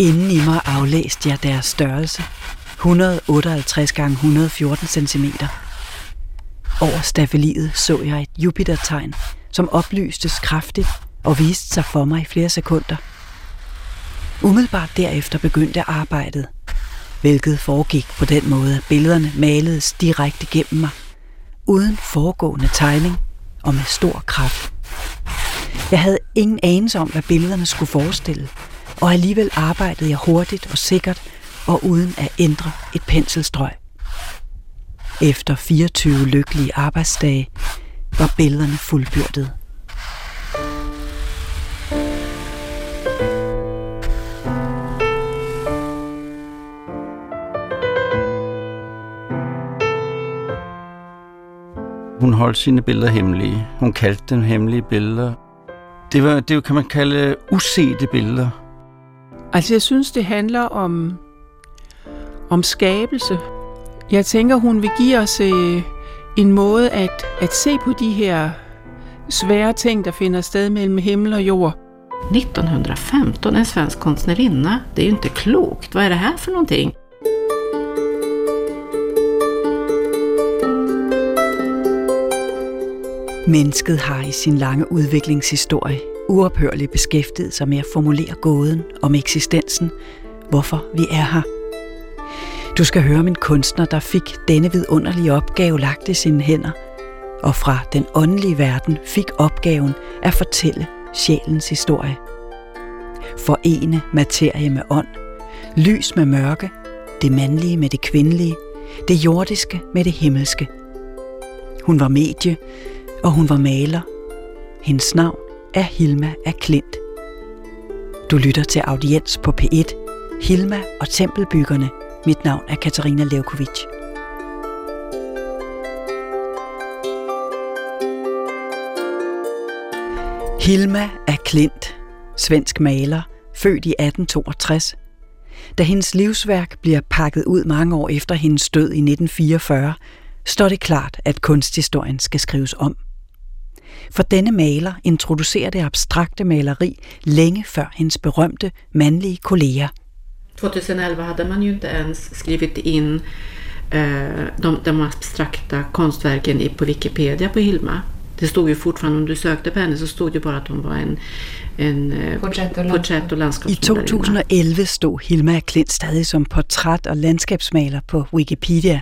Inden i mig aflæste jeg deres størrelse. 158 gange 114 centimeter. Over stafeliet så jeg et Jupitertegn, som oplystes kraftigt og viste sig for mig i flere sekunder. Umiddelbart derefter begyndte arbejdet, hvilket foregik på den måde, at billederne maledes direkte gennem mig, uden foregående tegning og med stor kraft. Jeg havde ingen anelse om, hvad billederne skulle forestille, og alligevel arbejdede jeg hurtigt og sikkert, og uden at ændre et penselstrøg. Efter 24 lykkelige arbejdsdage var billederne fuldbyrdede. Hun holdt sine billeder hemmelige. Hun kaldte dem hemmelige billeder. Det kan man kalde usete billeder. Altså, jeg synes, det handler om skabelse. Jeg tænker, hun vil give os en måde at se på de her svære ting, der finder sted mellem himmel og jord. 1915, en svensk konstnärinna. Det er jo ikke klokt. Hvad er det her for noget? Mennesket har i sin lange udviklingshistorie uophørligt beskæftiget sig med at formulere gåden om eksistensen, hvorfor vi er her. Du skal høre om en kunstner, der fik denne vidunderlige opgave lagt i sine hænder, og fra den åndelige verden fik opgaven at fortælle sjælens historie. Forene materie med ånd, lys med mørke, det mandlige med det kvindelige, det jordiske med det himmelske. Hun var medie, og hun var maler. Hendes navn er Hilma af Klint. Du lytter til Audiens på P1, Hilma og Tempelbyggerne. Mit navn er Katarina Lewkowicz. Hilma af Klint, svensk maler, født i 1862. Da hendes livsværk bliver pakket ud mange år efter hendes død i 1944, står det klart, at kunsthistorien skal skrives om. For denne maler introducerer det abstrakte maleri længe før hendes berømte mandlige kolleger. 2011 hade man ju inte ens skrivit in de abstrakta konstverken på Wikipedia på Hilma. Det stod ju fortfarande, om du sökte på henne så stod det bara att hon var en porträtt- och landskapsmalerina. I 2011 stod Hilma af Klint stadig som portræt- og landskabsmaler på Wikipedia.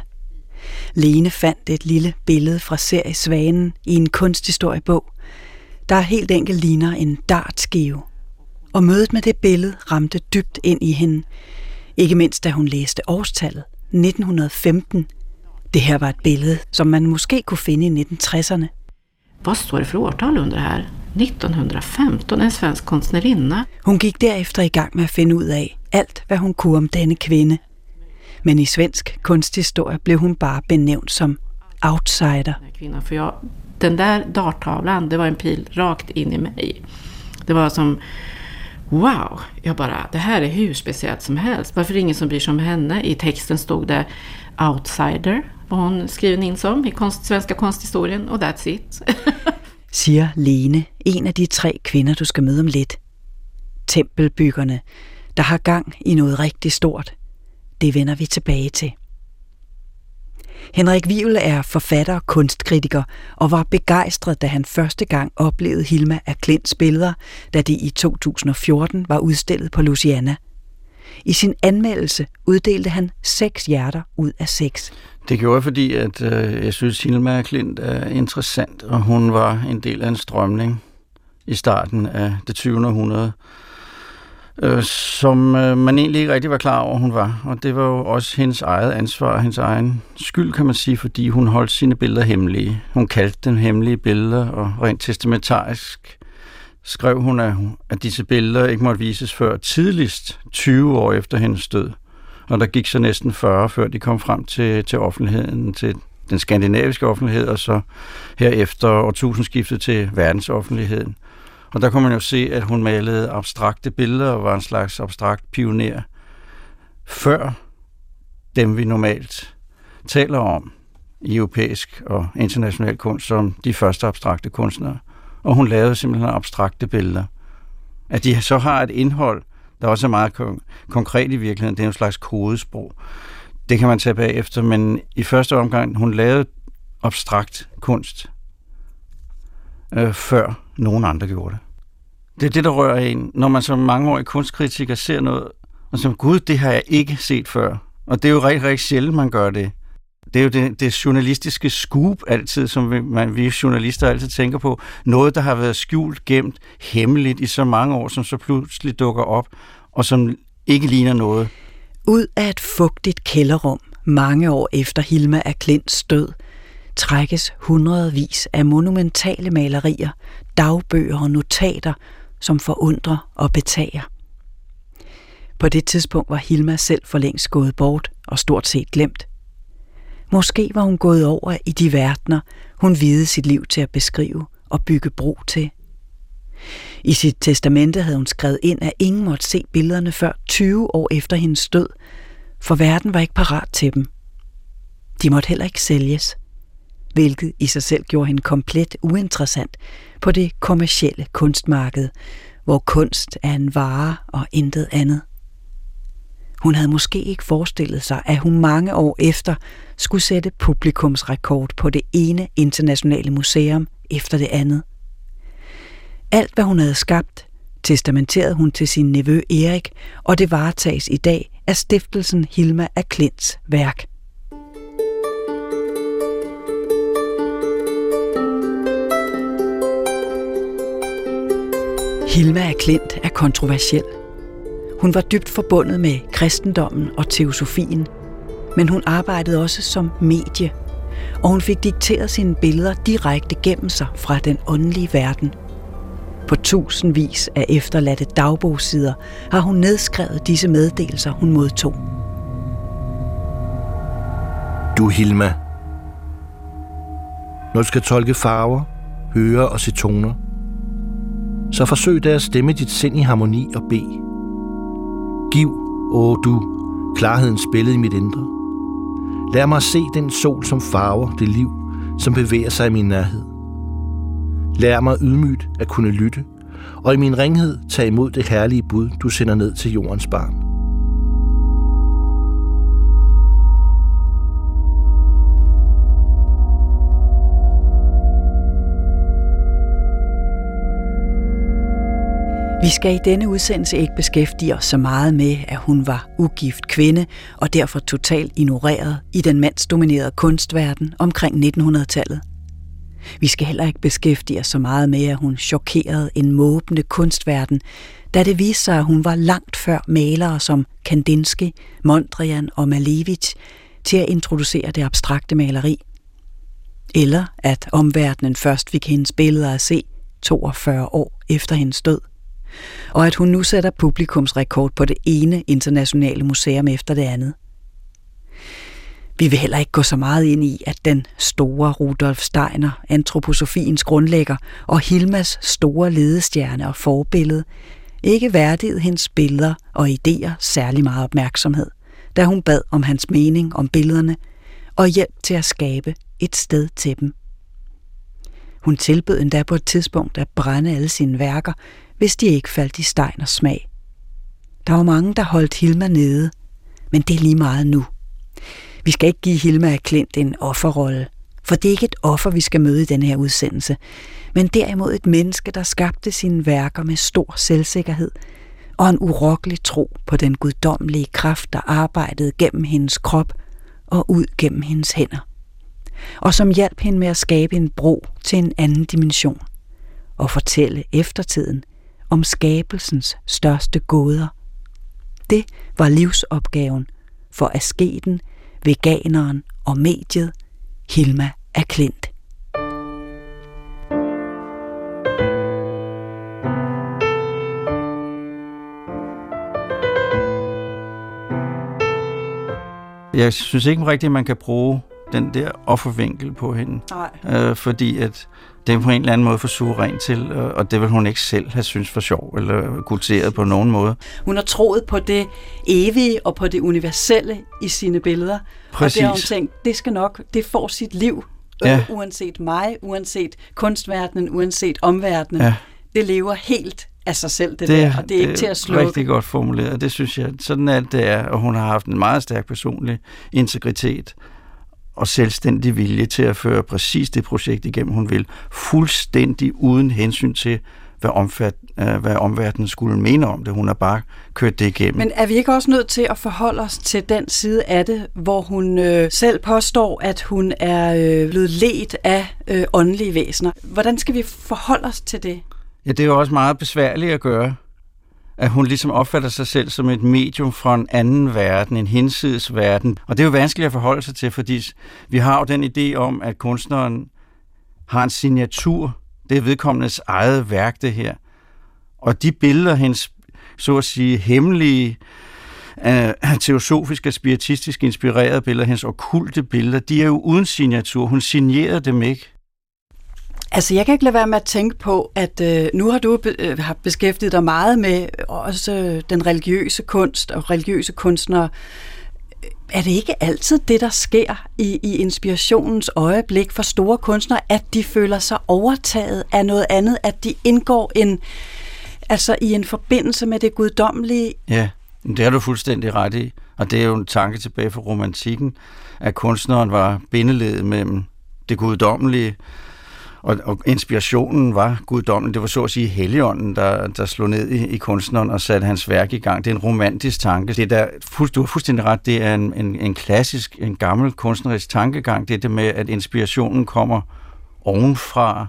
Lene fandt et lille billede fra seriesvanen i en kunsthistoriebog, der helt enkelt ligner en dartskive. Og mødet med det billede ramte dybt ind i hende. Ikke mindst da hun læste årstallet, 1915. Det her var et billede, som man måske kunne finde i 1960'erne. Hvad står det for årtal under her? 1915, en svensk konstnärinna. Hun gik derefter i gang med at finde ud af alt, hvad hun kunne om denne kvinde. Men i svensk kunsthistorie blev hun bare benævnt som outsider. Den der darttavlan, det var en pil rakt ind i mig. Det var som... Wow, jag bara, det här är hur speciellt som helst. Varför ingen som blir som henne? I texten stod det outsider, var hon skriven in som i svenska konsthistorien, och that's it. Siger Lene, en af de tre kvinder, du skal møde om lidt. Tempelbyggerne, der har gang i noget rigtig stort. Det vender vi tilbage til. Henrik Wivel er forfatter og kunstkritiker og var begejstret, da han første gang oplevede Hilma af Klints billeder, da de i 2014 var udstillet på Louisiana. I sin anmeldelse uddelte han 6 hjerter ud af 6. Det gjorde jeg, fordi at, jeg synes, Hilma af Klint er interessant, og hun var en del af en strømning i starten af det 20. århundrede, som man egentlig ikke rigtig var klar over, hun var. Og det var jo også hendes eget ansvar, hendes egen skyld, kan man sige, fordi hun holdt sine billeder hemmelige. Hun kaldte dem hemmelige billeder, og rent testamentarisk skrev hun, at disse billeder ikke måtte vises før tidligst 20 år efter hendes død. Og der gik så næsten 40, før de kom frem til offentligheden, til den skandinaviske offentlighed, og så herefter årtusindskiftet til verdensoffentligheden. Og der kunne man jo se, at hun malede abstrakte billeder og var en slags abstrakt pioner før dem, vi normalt taler om i europæisk og international kunst som de første abstrakte kunstnere. Og hun lavede simpelthen abstrakte billeder. At de så har et indhold, der også er meget konkret i virkeligheden. Det er en slags kodesprog. Det kan man tage bagefter, men i første omgang, hun lavede abstrakt kunst, før nogen andre gjorde det. Det er det, der rører en, når man som mangeårig kunstkritiker ser noget, og som gud, det har jeg ikke set før. Og det er jo rigtig, rigtig sjældent, man gør det. Det er jo det journalistiske scoop altid, som vi journalister altid tænker på. Noget, der har været skjult, gemt, hemmeligt i så mange år, som så pludselig dukker op, og som ikke ligner noget. Ud af et fugtigt kælderrum, mange år efter Hilma af Klints død, trækkes hundredvis af monumentale malerier, dagbøger og notater, som forundrer og betager. På det tidspunkt var Hilma selv for længst gået bort og stort set glemt. Måske var hun gået over i de verdener, hun viede sit liv til at beskrive og bygge bro til. I sit testamente havde hun skrevet ind, at ingen måtte se billederne før 20 år efter hendes død, for verden var ikke parat til dem. De måtte heller ikke sælges, hvilket i sig selv gjorde hende komplet uinteressant på det kommercielle kunstmarked, hvor kunst er en vare og intet andet. Hun havde måske ikke forestillet sig, at hun mange år efter skulle sætte publikumsrekord på det ene internationale museum efter det andet. Alt, hvad hun havde skabt, testamenterede hun til sin nevø Erik, og det varetages i dag af stiftelsen Hilma af Klints værk. Hilma af Klint er kontroversiel. Hun var dybt forbundet med kristendommen og teosofien, men hun arbejdede også som medie, og hun fik dikteret sine billeder direkte gennem sig fra den åndelige verden. På tusindvis af efterladte dagbogsider har hun nedskrevet disse meddelelser, hun modtog. Du, Hilma. Når du skal tolke farver, høre og se toner, så forsøg da at stemme dit sind i harmoni og be. Giv, åh du, klarhedens billede i mit indre. Lad mig se den sol, som farver det liv, som bevæger sig i min nærhed. Lær mig ydmygt at kunne lytte, og i min ringhed tage imod det herlige bud, du sender ned til jordens barn. Vi skal i denne udsendelse ikke beskæftige os så meget med, at hun var ugift kvinde og derfor totalt ignoreret i den mandsdominerede kunstverden omkring 1900-tallet. Vi skal heller ikke beskæftige os så meget med, at hun chokerede en måbende kunstverden, da det viste sig, at hun var langt før malere som Kandinsky, Mondrian og Malevich til at introducere det abstrakte maleri. Eller at omverdenen først fik hendes billeder at se 42 år efter hendes død. Og at hun nu sætter publikumsrekord på det ene internationale museum efter det andet. Vi vil heller ikke gå så meget ind i, at den store Rudolf Steiner, antroposofiens grundlægger og Hilmas store ledestjerne og forbillede, ikke værdigede hendes billeder og idéer særlig meget opmærksomhed, da hun bad om hans mening om billederne og hjælp til at skabe et sted til dem. Hun tilbød endda på et tidspunkt at brænde alle sine værker, hvis de ikke faldt i Steiners smag. Der var mange, der holdt Hilma nede, men det er lige meget nu. Vi skal ikke give Hilma af Klint en offerrolle, for det er ikke et offer, vi skal møde i denne her udsendelse, men derimod et menneske, der skabte sine værker med stor selvsikkerhed og en urokkelig tro på den guddommelige kraft, der arbejdede gennem hendes krop og ud gennem hendes hænder, og som hjalp hende med at skabe en bro til en anden dimension og fortælle eftertiden om skabelsens største gåder. Det var livsopgaven for asketen, veganeren og mediet Hilma af Klint. Jeg synes ikke rigtigt, man kan bruge den der offervinkel på hende. Fordi at det er på en eller anden måde for suveræn til, og det vil hun ikke selv have syntes for sjov, eller kulteret på nogen måde. Hun har troet på det evige og på det universelle i sine billeder. Præcis. Og det har hun tænkt, det skal nok, det får sit liv, ja. Uanset mig, uanset kunstverdenen, uanset omverdenen. Ja. Det lever helt af sig selv, det der, og det er ikke til at slukke. Det er rigtig godt formuleret, det synes jeg. Sådan er det, er, og hun har haft en meget stærk personlig integritet og selvstændig vilje til at føre præcis det projekt igennem, hun vil, fuldstændig uden hensyn til, hvad omverdenen skulle mene om det. Hun har bare kørt det igennem. Men er vi ikke også nødt til at forholde os til den side af det, hvor hun selv påstår, at hun er blevet ledt af åndelige væsener? Hvordan skal vi forholde os til det? Ja, det er jo også meget besværligt at gøre, at hun ligesom opfatter sig selv som et medium fra en anden verden, en hinsides verden. Og det er jo vanskeligt at forholde sig til, fordi vi har jo den idé om, at kunstneren har en signatur. Det er vedkommendes eget værk, det her. Og de billeder, hendes, så at sige, hemmelige, teosofisk og spiritistisk inspirerede billeder, hendes okkulte billeder, de er jo uden signatur. Hun signerede dem ikke. Altså, jeg kan ikke lade være med at tænke på, at nu har du beskæftiget dig meget med også den religiøse kunst og religiøse kunstnere. Er det ikke altid det, der sker i inspirationens øjeblik for store kunstnere, at de føler sig overtaget af noget andet, at de indgår i en forbindelse med det guddommelige? Ja, det har du fuldstændig ret i, og det er jo en tanke tilbage fra romantikken, at kunstneren var bindeledet mellem det guddommelige, og inspirationen var guddommelig. Det var så at sige Helligånden, der slog ned i kunstneren og satte hans værk i gang. Det er en romantisk tanke. Det der, du har fuldstændig ret, det er en klassisk, en gammel kunstnerisk tankegang. Det er det med, at inspirationen kommer ovenfra,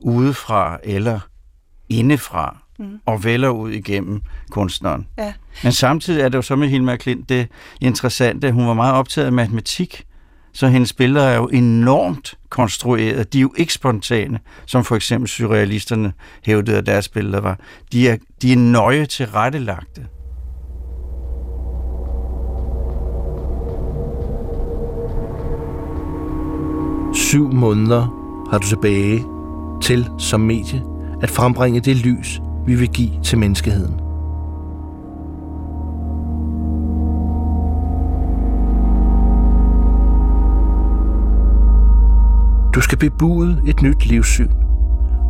udefra eller indefra og vælger ud igennem kunstneren. Ja. Men samtidig er det jo så med Hilma af Klint det interessante, at hun var meget optaget af matematik. Så hendes billeder er jo enormt konstrueret. De er jo ikke spontane, som for eksempel surrealisterne hævdede, at deres billeder var. De er nøje tilrettelagte. Syv måneder har du tilbage til som medie at frembringe det lys, vi vil give til menneskeheden. Du skal bebude et nyt livssyn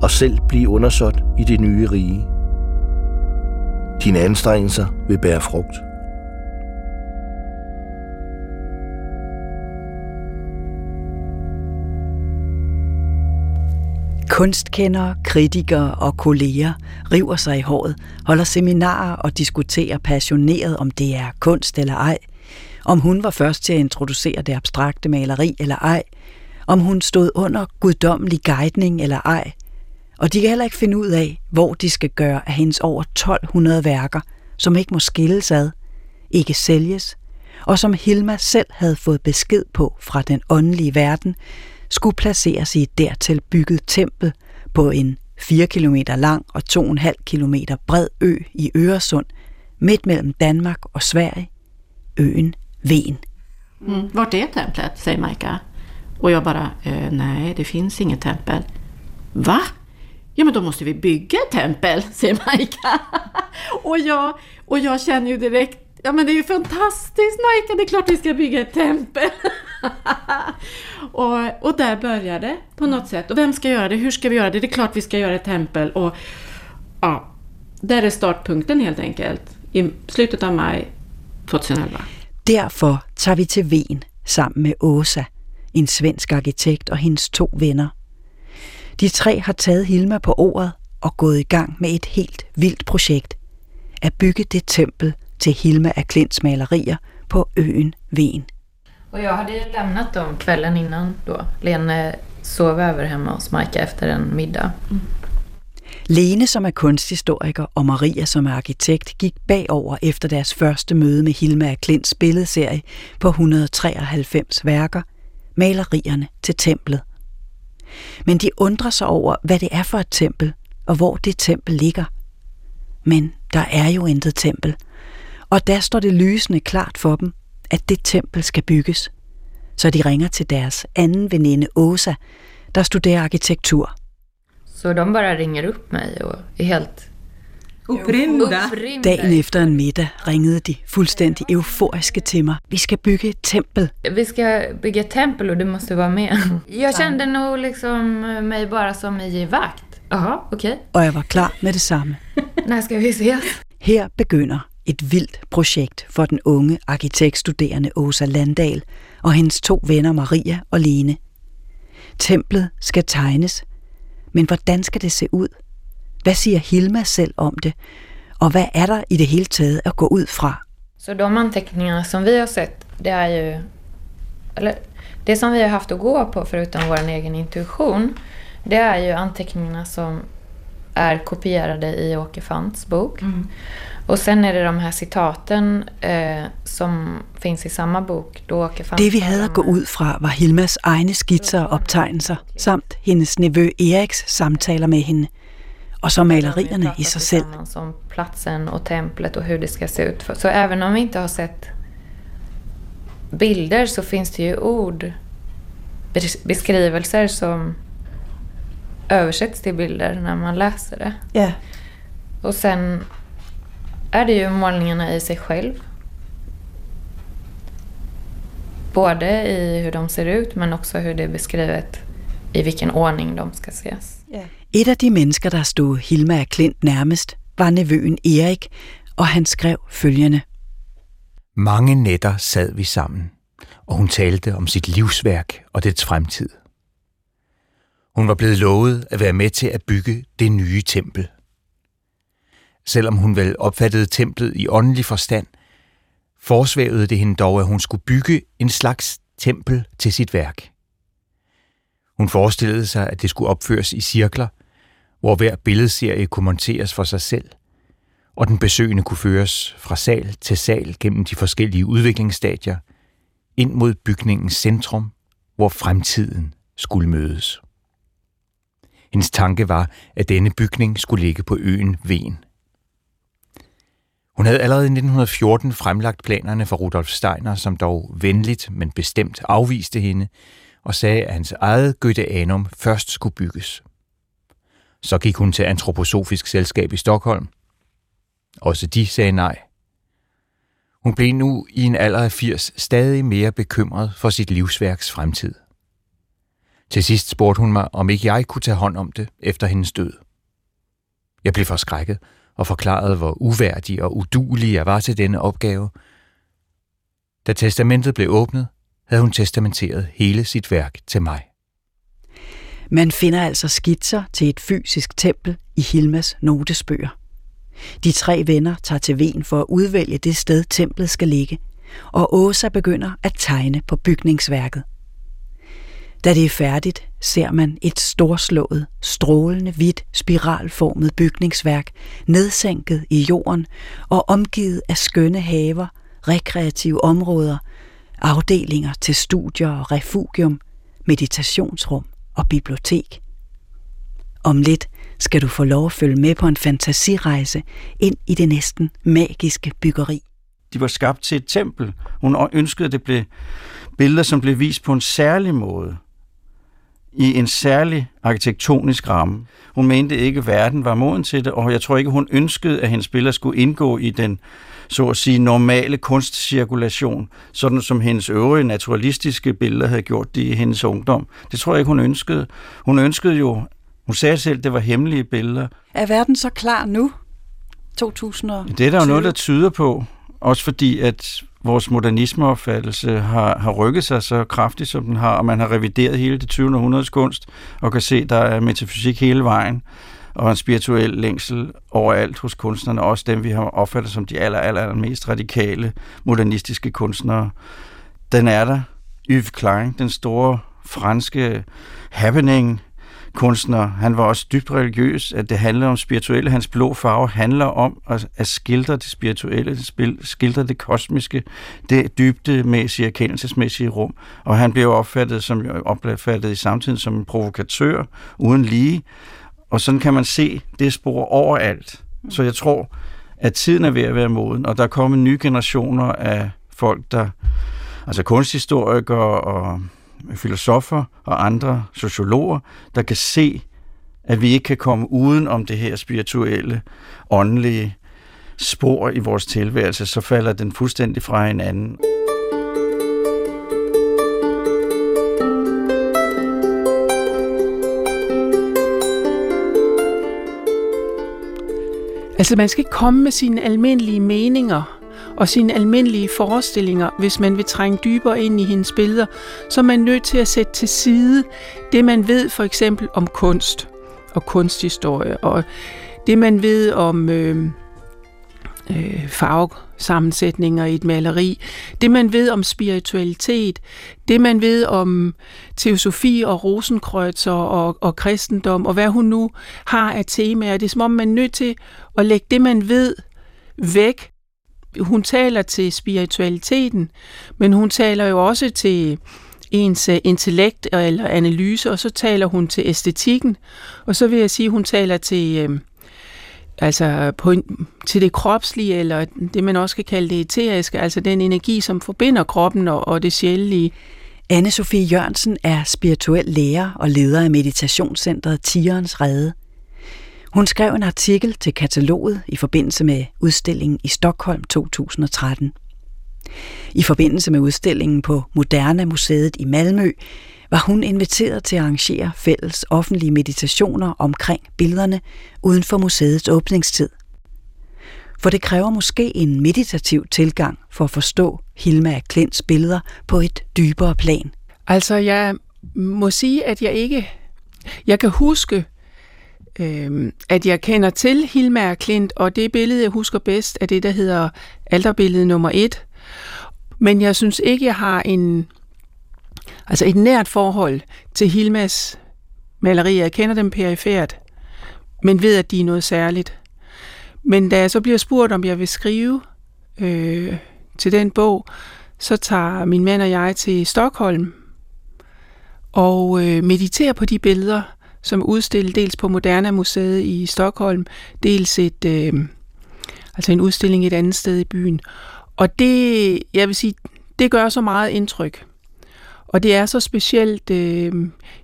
og selv blive undersåt i det nye rige. Dine anstrengelser vil bære frugt. Kunstkendere, kritikere og kolleger river sig i håret, holder seminarer og diskuterer passioneret, om det er kunst eller ej, om hun var først til at introducere det abstrakte maleri eller ej, om hun stod under guddommelig guidning eller ej, og de kan heller ikke finde ud af, hvor de skal gøre af hendes over 1200 værker, som ikke må skilles ad, ikke sælges, og som Hilma selv havde fået besked på fra den åndelige verden, skulle placeres i et dertil bygget tempel på en 4 km lang og 2,5 km bred ø i Øresund, midt mellem Danmark og Sverige, øen Ven. Hvor det templet, sagde Maika. Och jag bara, nej, det finns inget tempel. Va? Ja, men då måste vi bygga ett tempel, säger Maika. och jag känner ju direkt, ja men det är ju fantastiskt, Maika, det är klart vi ska bygga ett tempel. och där började det på något sätt. Och vem ska göra det? Hur ska vi göra det? Det är klart vi ska göra ett tempel. Och ja, där är startpunkten helt enkelt. I slutet av maj 2011. Derfor tager vi til Ven sammen med Åsa, en svensk arkitekt og hendes to venner. De tre har taget Hilma på ordet og gået i gang med et helt vildt projekt. At bygge det tempel til Hilma af Klints malerier på øen Ven. Og jeg havde lämnat dem kvällen innan då. Lene sov over hjemme hos Maika efter en middag. Lene, som er kunsthistoriker, og Maria, som er arkitekt, gik bagover efter deres første møde med Hilma af Klints billedserie på 193 værker, malerierne til templet. Men de undrer sig over, hvad det er for et tempel, og hvor det tempel ligger. Men der er jo intet tempel, og der står det lysende klart for dem, at det tempel skal bygges. Så de ringer til deres anden veninde, Åsa, der studerer arkitektur. Så de bare ringer op mig og er helt upprymda. Dagen efter en middag ringede de fuldstændig euforiske til mig. Vi skal bygge et tempel. Vi skal bygge et tempel, og du måste være med. Jeg kände nog liksom mig bare som i vagt. Aha, okay. Og jeg var klar med det samme. Når skal vi se her? Her begynder et vildt projekt for den unge arkitektstuderende Åsa Landahl og hendes to venner Maria og Lene. Templet skal tegnes, men hvordan skal det se ud? Hvad siger Hilma selv om det? Og hvad er der i det hele taget at gå ud fra? Så de anteckningar som vi har sett, det är ju eller det som vi har haft att gå på förutom vår egen intuition, det är ju anteckningarna som är kopierade i Åke Fants bok. Mm. Och sen är det de här citaten som finns i samma bok då Åke Fant. Det vi hade att gå ut fra var Hilmas egne skitser och optegnelser samt hennes nevø Eriks samtaler med hende. Och så malerierne i sig selv. Som platsen och templet och hur det ska se ut. Så även om vi inte har sett bilder så finns det ju ord, beskrivelser som översätts till bilder när man läser det. Ja. Yeah. Och sen är det ju målningarna i sig själv. Både i hur de ser ut men också hur det är beskrivet i vilken ordning de ska ses. Yeah. Et af de mennesker, der stod Hilma af Klint nærmest, var nevøen Erik, og han skrev følgende. Mange nætter sad vi sammen, og hun talte om sit livsværk og dets fremtid. Hun var blevet lovet at være med til at bygge det nye tempel. Selvom hun vel opfattede templet i åndelig forstand, forsvævede det hende dog, at hun skulle bygge en slags tempel til sit værk. Hun forestillede sig, at det skulle opføres i cirkler, hvor hver billedserie kunne monteres for sig selv, og den besøgende kunne føres fra sal til sal gennem de forskellige udviklingsstadier, ind mod bygningens centrum, hvor fremtiden skulle mødes. Hendes tanke var, at denne bygning skulle ligge på øen Ven. Hun havde allerede i 1914 fremlagt planerne for Rudolf Steiner, som dog venligt, men bestemt afviste hende, og sagde, at hans eget Goetheanum først skulle bygges. Så gik hun til Antroposofisk Selskab i Stockholm. Også de sagde nej. Hun blev nu i en alder af 80 stadig mere bekymret for sit livsværks fremtid. Til sidst spurgte hun mig, om ikke jeg kunne tage hånd om det efter hendes død. Jeg blev forskrækket og forklarede, hvor uværdig og uduelig jeg var til denne opgave. Da testamentet blev åbnet, havde hun testamenteret hele sit værk til mig. Man finder altså skitser til et fysisk tempel i Hilmas notesbøger. De tre venner tager til Ven for at udvælge det sted, templet skal ligge, og Åsa begynder at tegne på bygningsværket. Da det er færdigt, ser man et storslået, strålende, hvidt, spiralformet bygningsværk, nedsænket i jorden og omgivet af skønne haver, rekreative områder, afdelinger til studier og refugium, meditationsrum og bibliotek. Om lidt skal du få lov at følge med på en fantasirejse ind i det næsten magiske byggeri. De var skabt til et tempel. Hun ønskede, at det blev billeder, som blev vist på en særlig måde, i en særlig arkitektonisk ramme. Hun mente ikke, at verden var moden til det, og jeg tror ikke, hun ønskede, at hendes billeder skulle indgå i den, så at sige, normale kunstcirkulation, sådan som hendes øvrige naturalistiske billeder havde gjort det i hendes ungdom. Det tror jeg ikke, hun ønskede. Hun ønskede jo, hun sagde selv, at det var hemmelige billeder. Er verden så klar nu? 2020? Det er der jo noget, der tyder på. Også fordi, at vores modernismeopfattelse har rykket sig så kraftigt, som den har, og man har revideret hele det 20. århundredes kunst, og kan se, at der er metafysik hele vejen, og en spirituel længsel overalt hos kunstnerne, også dem, vi har opfattet som de aller mest radikale modernistiske kunstnere. Den er der. Yves Klein, den store franske happening-kunstner, han var også dybt religiøs, at det handler om spirituelle. Hans blå farve handler om at skildre det spirituelle, skildre det kosmiske, det dybdemæssige, erkendelsesmæssige rum. Og han blev opfattet i samtiden som en provokatør uden lige. Og sådan kan man se det spor overalt. Så jeg tror, at tiden er ved at være moden, og der er kommet nye generationer af folk, der, altså kunsthistorikere og filosofer og andre sociologer, der kan se, at vi ikke kan komme uden om det her spirituelle, åndelige spor i vores tilværelse, så falder den fuldstændig fra hinanden. Altså man skal ikke komme med sine almindelige meninger og sine almindelige forestillinger, hvis man vil trænge dybere ind i hendes billeder, så er man nødt til at sætte til side det, man ved for eksempel om kunst og kunsthistorie, og det, man ved om farvesammensætninger i et maleri, det, man ved om spiritualitet, det, man ved om teosofi og Rosenkrøtzer og kristendom, og hvad hun nu har af temaer. Det er som om, man er nødt til at lægge det, man ved, væk. Hun taler til spiritualiteten, men hun taler jo også til ens intellekt eller analyse, og så taler hun til æstetikken, og så vil jeg sige, hun taler til, til det kropslige, eller det man også kan kalde det eteriske, altså den energi, som forbinder kroppen og det sjælelige. Anne-Sophie Jørgensen er spirituel lærer og leder af meditationscentret Tigerens Rede. Hun skrev en artikel til kataloget i forbindelse med udstillingen i Stockholm 2013. I forbindelse med udstillingen på Moderna Museet i Malmö var hun inviteret til at arrangere fælles offentlige meditationer omkring billederne uden for museets åbningstid. For det kræver måske en meditativ tilgang for at forstå Hilma af Klints billeder på et dybere plan. Altså jeg må sige, at jeg kan huske, at jeg kender til Hilma af Klint, og det billede, jeg husker bedst, er det, der hedder alterbillede nummer 1. Men jeg synes ikke, jeg har et nært forhold til Hilmas malerier. Jeg kender dem perifært, men ved, at de er noget særligt. Men da jeg så bliver spurgt, om jeg vil skrive til den bog, så tager min mand og jeg til Stockholm og mediterer på de billeder, som udstillet dels på Moderna Museet i Stockholm, dels en udstilling et andet sted i byen. Og det, jeg vil sige, det gør så meget indtryk. Og det er så specielt,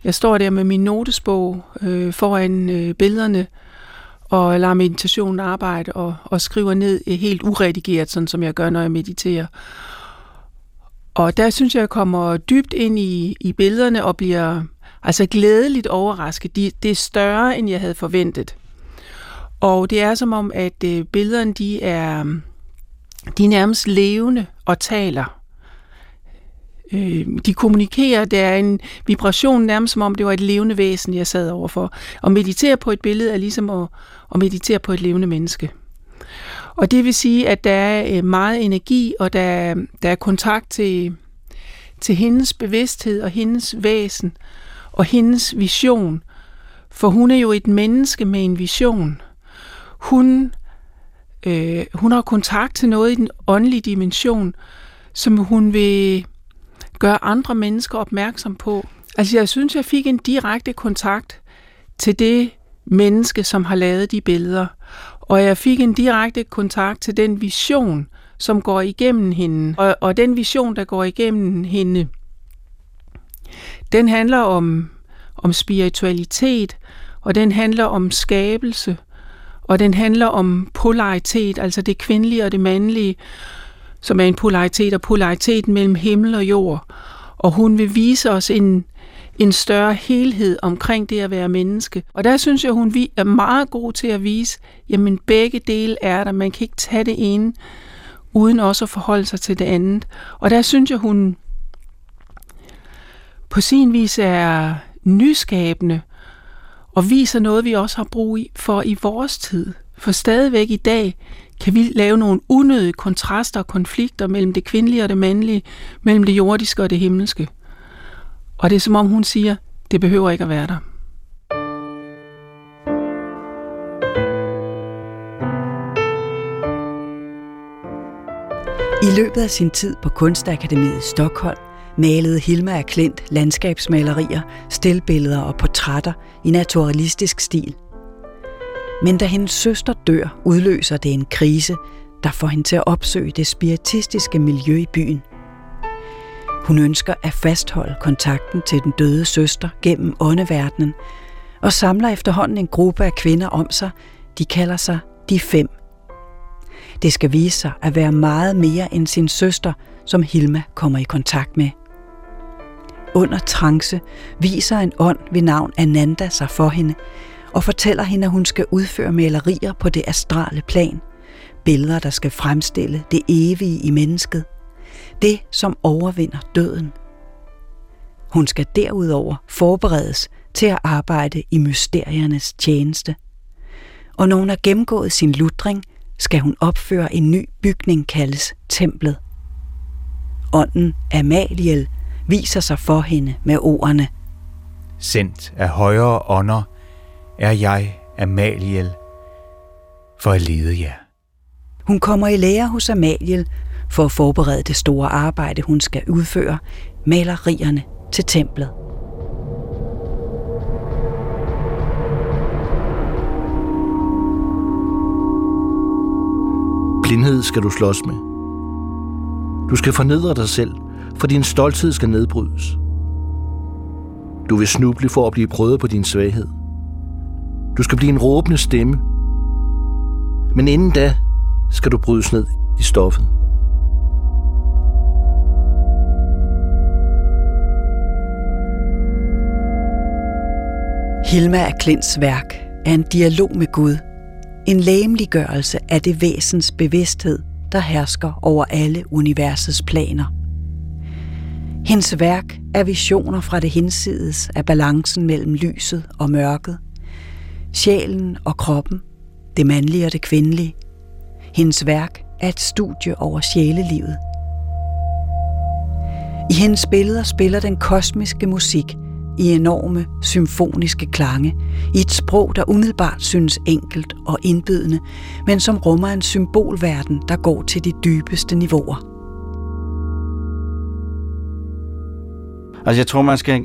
jeg står der med min notesbog foran billederne, og lader meditationen arbejde, og skriver ned helt uredigeret, sådan som jeg gør, når jeg mediterer. Og der synes jeg kommer dybt ind i billederne, og bliver glædeligt overrasket. Det er større, end jeg havde forventet. Og det er som om, at billederne, de er nærmest levende og taler. De kommunikerer, der er en vibration, nærmest som om det var et levende væsen, jeg sad overfor. Og meditere på et billede er ligesom at meditere på et levende menneske. Og det vil sige, at der er meget energi, og der er kontakt til hendes bevidsthed og hendes væsen og hendes vision, for hun er jo et menneske med en vision. Hun har kontakt til noget i den åndelige dimension, som hun vil gøre andre mennesker opmærksom på. Altså jeg synes, jeg fik en direkte kontakt til det menneske, som har lavet de billeder, og jeg fik en direkte kontakt til den vision, som går igennem hende. Og den vision, der går igennem hende, den handler om spiritualitet, og den handler om skabelse, og den handler om polaritet, altså det kvindelige og det mandlige, som er en polaritet, og polariteten mellem himmel og jord. Og hun vil vise os en større helhed omkring det at være menneske. Og der synes jeg, hun er meget god til at vise, jamen begge dele er der, man kan ikke tage det ene, uden også at forholde sig til det andet. Og der synes jeg, hun på sin vis er nyskabende og viser noget, vi også har brug for i vores tid. For stadigvæk i dag kan vi lave nogle unødige kontraster og konflikter mellem det kvindelige og det mandlige, mellem det jordiske og det himmelske. Og det er som om hun siger, det behøver ikke at være der. I løbet af sin tid på Kunstakademiet i Stockholm malede Hilma af Klint landskabsmalerier, stilbilleder og portrætter i naturalistisk stil. Men da hendes søster dør, udløser det en krise, der får hende til at opsøge det spiritistiske miljø i byen. Hun ønsker at fastholde kontakten til den døde søster gennem åndeverdenen og samler efterhånden en gruppe af kvinder om sig. De kalder sig De Fem. Det skal vise sig at være meget mere end sin søster, som Hilma kommer i kontakt med. Under trance viser en ånd ved navn Ananda sig for hende, og fortæller hende, at hun skal udføre malerier på det astrale plan. Billeder, der skal fremstille det evige i mennesket. Det, som overvinder døden. Hun skal derudover forberedes til at arbejde i mysteriernes tjeneste. Og når hun har gennemgået sin lutring, skal hun opføre en ny bygning, kaldes templet. Ånden Amaliel viser sig for hende med ordene: Sendt af højere ånder er jeg, Amaliel, for at lede jer. Hun kommer i lære hos Amaliel for at forberede det store arbejde, hun skal udføre, malerierne til templet. Blindhed skal du slås med. Du skal fornedre dig selv, for din stolthed skal nedbrydes. Du vil snuble for at blive prøvet på din svaghed. Du skal blive en råbende stemme. Men inden da skal du brydes ned i stoffet. Hilma af Klints værk er en dialog med Gud. En legemliggørelse af det væsens bevidsthed, der hersker over alle universets planer. Hendes værk er visioner fra det hinsides af balancen mellem lyset og mørket, sjælen og kroppen, det mandlige og det kvindelige. Hendes værk er et studie over sjælelivet. I hendes billeder spiller den kosmiske musik i enorme symfoniske klange, i et sprog, der umiddelbart synes enkelt og indbydende, men som rummer en symbolverden, der går til de dybeste niveauer. Altså jeg tror, man skal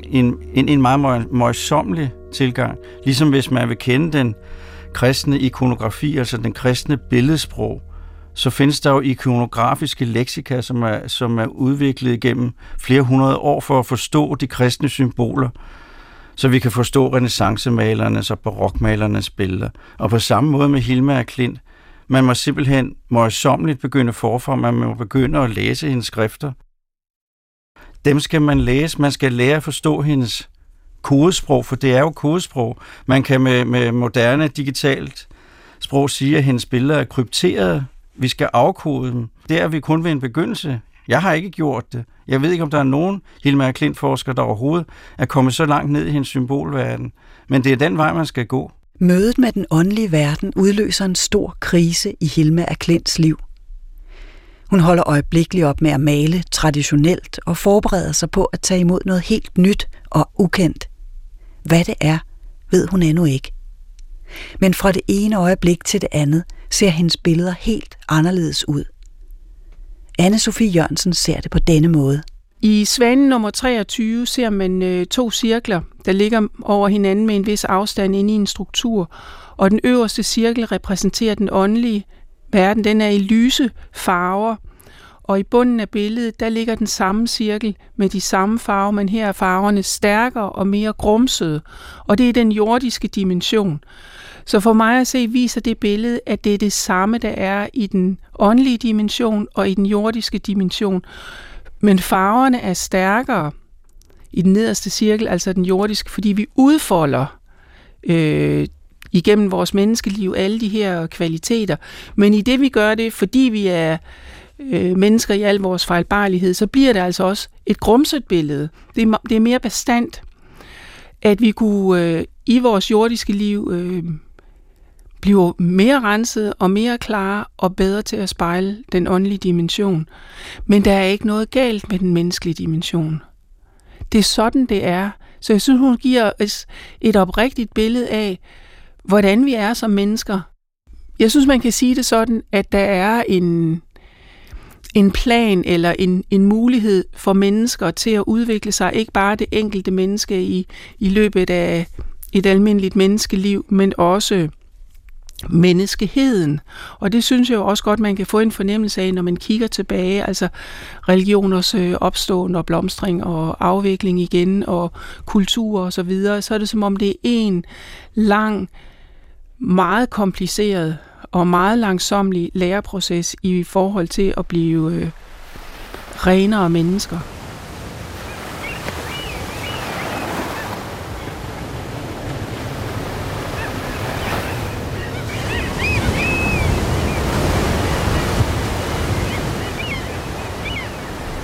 en meget møjsommelig tilgang, ligesom hvis man vil kende den kristne ikonografi, altså den kristne billedsprog, så findes der jo ikonografiske leksika, som er udviklet gennem flere hundrede år for at forstå de kristne symboler, så vi kan forstå renæssancemalernes og barokmalernes billeder. Og på samme måde med Hilma af Klint, man må simpelthen møjsommeligt begynde forfra, man må begynde at læse hendes skrifter. Dem skal man læse, man skal lære at forstå hendes kodesprog, for det er jo kodesprog. Man kan med moderne digitalt sprog sige, at hendes billeder er krypterede. Vi skal afkode dem. Det er vi kun ved en begyndelse. Jeg har ikke gjort det. Jeg ved ikke, om der er nogen Hilma af Klint-forskere, der overhovedet er kommet så langt ned i hendes symbolverden. Men det er den vej, man skal gå. Mødet med den åndelige verden udløser en stor krise i Hilma af Klints liv. Hun holder øjeblikkeligt op med at male traditionelt og forbereder sig på at tage imod noget helt nyt og ukendt. Hvad det er, ved hun endnu ikke. Men fra det ene øjeblik til det andet ser hendes billeder helt anderledes ud. Anne-Sophie Jørgensen ser det på denne måde. I Svanen nummer 23 ser man to cirkler, der ligger over hinanden med en vis afstand inde i en struktur, og den øverste cirkel repræsenterer den åndelige verden. Den er i lyse farver, og i bunden af billedet, der ligger den samme cirkel med de samme farver, men her er farverne stærkere og mere grumsede, og det er den jordiske dimension. Så for mig at se, viser det billede, at det er det samme, der er i den åndelige dimension og i den jordiske dimension. Men farverne er stærkere i den nederste cirkel, altså den jordiske, fordi vi udfolder igennem vores menneskeliv alle de her kvaliteter. Men i det vi gør det, fordi vi er mennesker i al vores fejlbarlighed, så bliver det altså også et grumset billede. Det er mere bestandt, at vi kunne i vores jordiske liv blive mere renset og mere klare og bedre til at spejle den åndelige dimension. Men der er ikke noget galt med den menneskelige dimension. Det er sådan, det er. Så jeg synes, hun giver et oprigtigt billede af, hvordan vi er som mennesker. Jeg synes, man kan sige det sådan, at der er en plan eller en mulighed for mennesker til at udvikle sig, ikke bare det enkelte menneske i løbet af et almindeligt menneskeliv, men også menneskeheden. Og det synes jeg jo også godt, man kan få en fornemmelse af, når man kigger tilbage, altså religioners opståen og blomstring og afvikling igen og kultur og så videre, så er det som om det er en lang, meget kompliceret og meget langsomlig læreproces i forhold til at blive renere mennesker.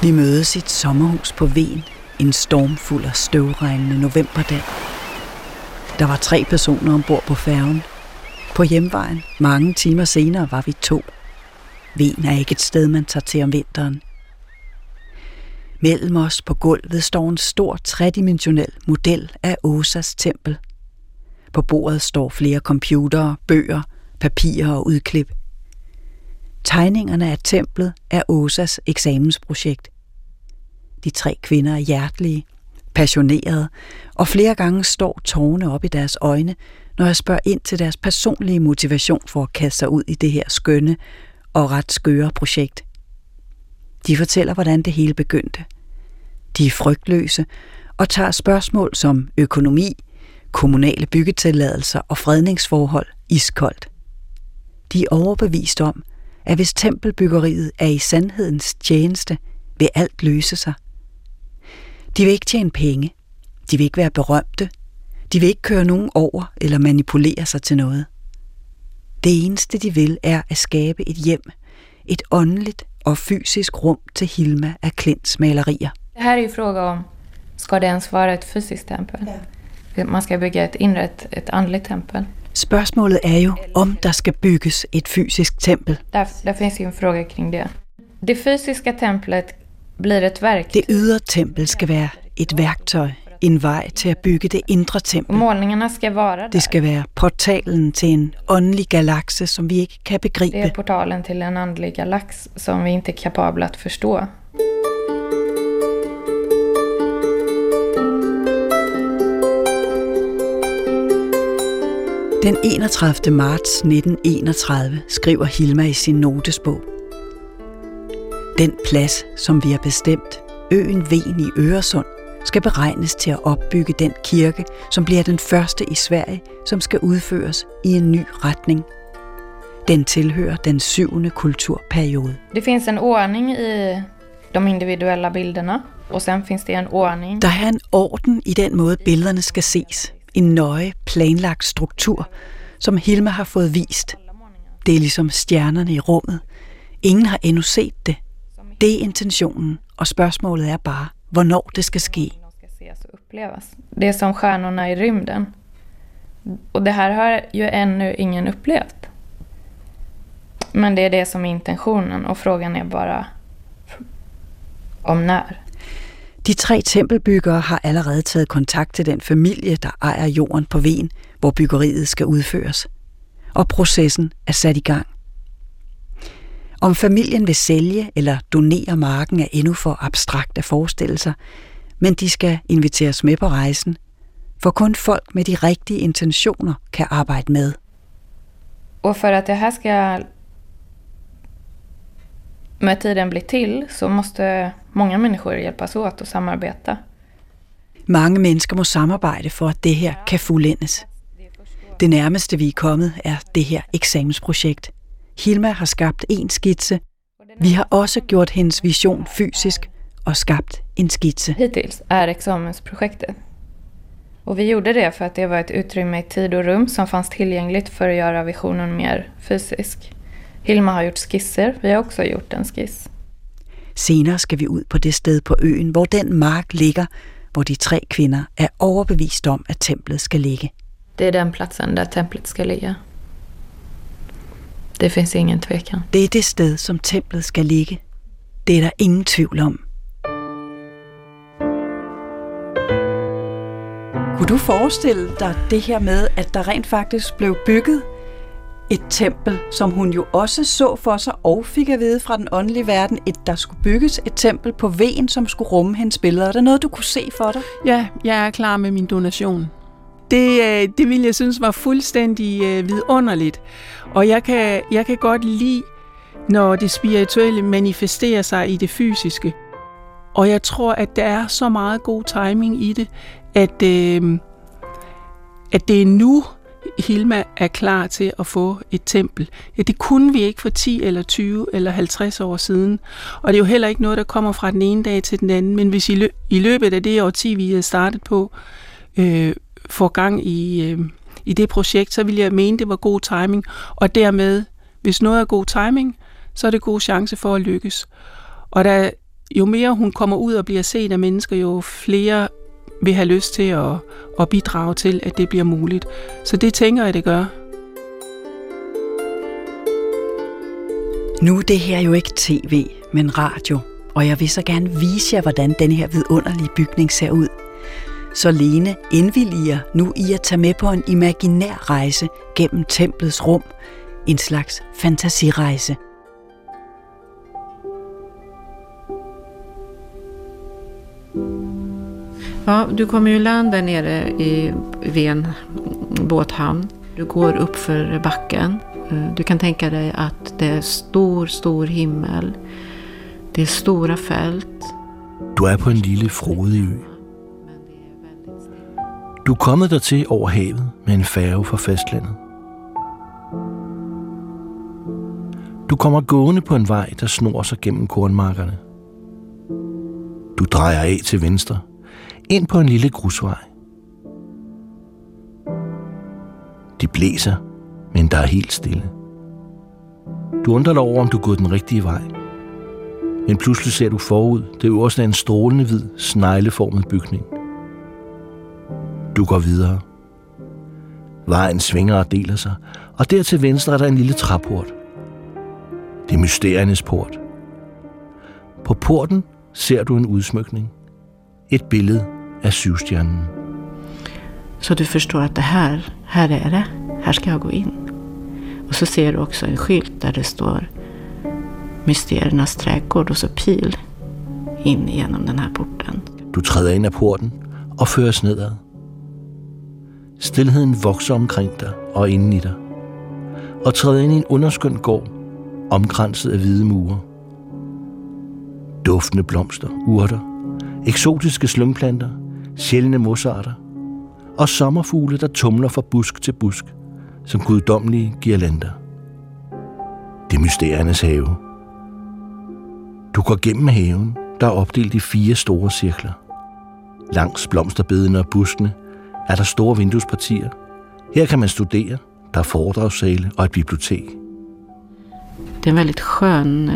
Vi mødes i et sommerhus på Ven, en stormfuld og støvregnende novemberdag. Der var 3 personer ombord på færgen. På hjemvejen, mange timer senere, var vi 2. Ven er ikke et sted, man tager til om vinteren. Mellem os på gulvet står en stor tredimensionel model af Åsas tempel. På bordet står flere computere, bøger, papirer og udklip. Tegningerne af templet er Åsas eksamensprojekt. De 3 kvinder er hjertelige, passionerede, og flere gange står tårerne op i deres øjne, når jeg spørger ind til deres personlige motivation for at kaste sig ud i det her skønne og ret skøre projekt. De fortæller, hvordan det hele begyndte. De er frygtløse og tager spørgsmål som økonomi, kommunale byggetilladelser og fredningsforhold iskoldt. De er overbevist om, at hvis tempelbyggeriet er i sandhedens tjeneste, vil alt løse sig. De vil ikke tjene penge. De vil ikke være berømte. De vil ikke køre nogen over eller manipulere sig til noget. Det eneste, de vil, er at skabe et hjem, et åndeligt og fysisk rum til Hilma af Klints malerier. Det her er jo fråga om, skal det ens være et fysisk tempel? Ja. Man skal bygge et indre, et åndeligt tempel. Spørgsmålet er jo, om der skal bygges et fysisk tempel. Der findes jo en fråga kring det. Det fysiske templet bliver et værk. Det ydre tempel skal være et værktøj, en vej til at bygge det indre tempel. Målningerne skal være der. Det skal være portalen til en åndelig galakse, som vi ikke kan begribe. Det er portalen til en åndelig galakse, som vi ikke er kapable at forstå. Den 31. marts 1931 skriver Hilma i sin notesbog: Den plads, som vi har bestemt, øen Ven i Øresund, skal beregnes til at opbygge den kirke, som bliver den første i Sverige, som skal udføres i en ny retning. Den tilhører den 7. kulturperiode. Det findes en ordning i de individuelle billederne, og så findes det en ordning. Der er en orden i den måde, billederne skal ses. En nøje planlagt struktur, som Hilma har fået vist. Det er ligesom stjernerne i rummet. Ingen har endnu set det. Det er intentionen, og spørgsmålet er bare, hvornår det skal ske. Det er som stjernerne i rymden. Og det her har jo endnu ingen upplevt. Men det er det som er intentionen, og frågan er bare om när. De 3 tempelbyggere har allerede taget kontakt til den familie, der ejer jorden på Ven, hvor byggeriet skal udføres. Og processen er sat i gang. Om familien vil sælge eller donere marken er endnu for abstrakt at forestille sig, men de skal inviteres med på rejsen, for kun folk med de rigtige intentioner kan arbejde med. Og for at det her skal med tiden blive til, så måste mange mennesker hjælpes åt og samarbejde. Mange mennesker må samarbejde for, at det her kan fuldendes. Det nærmeste vi er kommet er det her eksamensprojekt. Hilma har skabt en skitse. Vi har også gjort hendes vision fysisk og skabt en skitse. Hittills er eksamensprojektet. Og vi gjorde det, for at det var et utrymme i tid og rum, som fanns tilgängligt for at gøre visionen mere fysisk. Hilma har gjort skisser, vi har også gjort en skiss. Senere skal vi ud på det sted på øen, hvor den mark ligger, hvor de 3 kvinder er overbevist om, at templet skal ligge. Det er den platsen, der templet skal ligge. Det findes ingen tvivl. Det er det sted, som templet skal ligge. Det er der ingen tvivl om. Kunne du forestille dig det her med, at der rent faktisk blev bygget et tempel, som hun jo også så for sig og fik at vide fra den åndelige verden, at der skulle bygges et tempel på Ven, som skulle rumme hendes billeder? Er det noget, du kunne se for dig? Ja, jeg er klar med min donation. Det ville jeg synes var fuldstændig vidunderligt. Og jeg kan godt lide, når det spirituelle manifesterer sig i det fysiske. Og jeg tror, at der er så meget god timing i det, at det er nu, Hilma er klar til at få et tempel. Ja, det kunne vi ikke for 10 eller 20 eller 50 år siden. Og det er jo heller ikke noget, der kommer fra den ene dag til den anden. Men hvis i løbet af det årti, vi har startet på, får gang i det projekt, så vil jeg mene, det var god timing. Og dermed, hvis noget er god timing, så er det god chance for at lykkes. Og der jo mere hun kommer ud og bliver set af mennesker, jo flere vil have lyst til at bidrage til, at det bliver muligt. Så det tænker jeg, det gør. Nu er det her jo ikke tv, men radio, og jeg vil så gerne vise jer, hvordan den her vidunderlige bygning ser ud. Så Lene indvilliger nu i at tage med på en imaginær rejse gennem templets rum. En slags fantasirejse. Ja, du kommer ju land där nere i Ven båthamn. Du går upp för backen. Du kan tänka dig att det är stor himmel. Det är stora fält. Du är på en lille frodig ø. Du er kommet dertil over havet med en færge fra fastlandet. Du kommer gående på en vej, der snor sig gennem kornmarkerne. Du drejer af til venstre, ind på en lille grusvej. De blæser, men der er helt stille. Du undrer dig over, om du er gået den rigtige vej. Men pludselig ser du forud, det øverste af en strålende hvid, snegleformet bygning. Du går videre. Vejen svinger og deler sig, og der til venstre er der en lille træport. Det er mysteriernes port. På porten ser du en udsmykning. Et billede af syvstjernen. Så du forstår, at det her er det. Her skal jeg gå ind. Og så ser du også en skilt, der det står mysteriernes trækord, og så pil ind gennem den her porten. Du træder ind af porten og føres nedad. Stilheden vokser omkring dig og inden i dig, og træder ind i en underskønt gård, omkranset af hvide mure. Duftende blomster, urter, eksotiske slyngplanter, sjældne mosarter og sommerfugle, der tumler fra busk til busk, som guddommelige girlander. Det er mysteriernes have. Du går gennem haven, der er opdelt i 4 store cirkler. Langs blomsterbedene og buskene er der store vinduespartier. Her kan man studere, der er foredragssale og et bibliotek. Det er en väldigt skön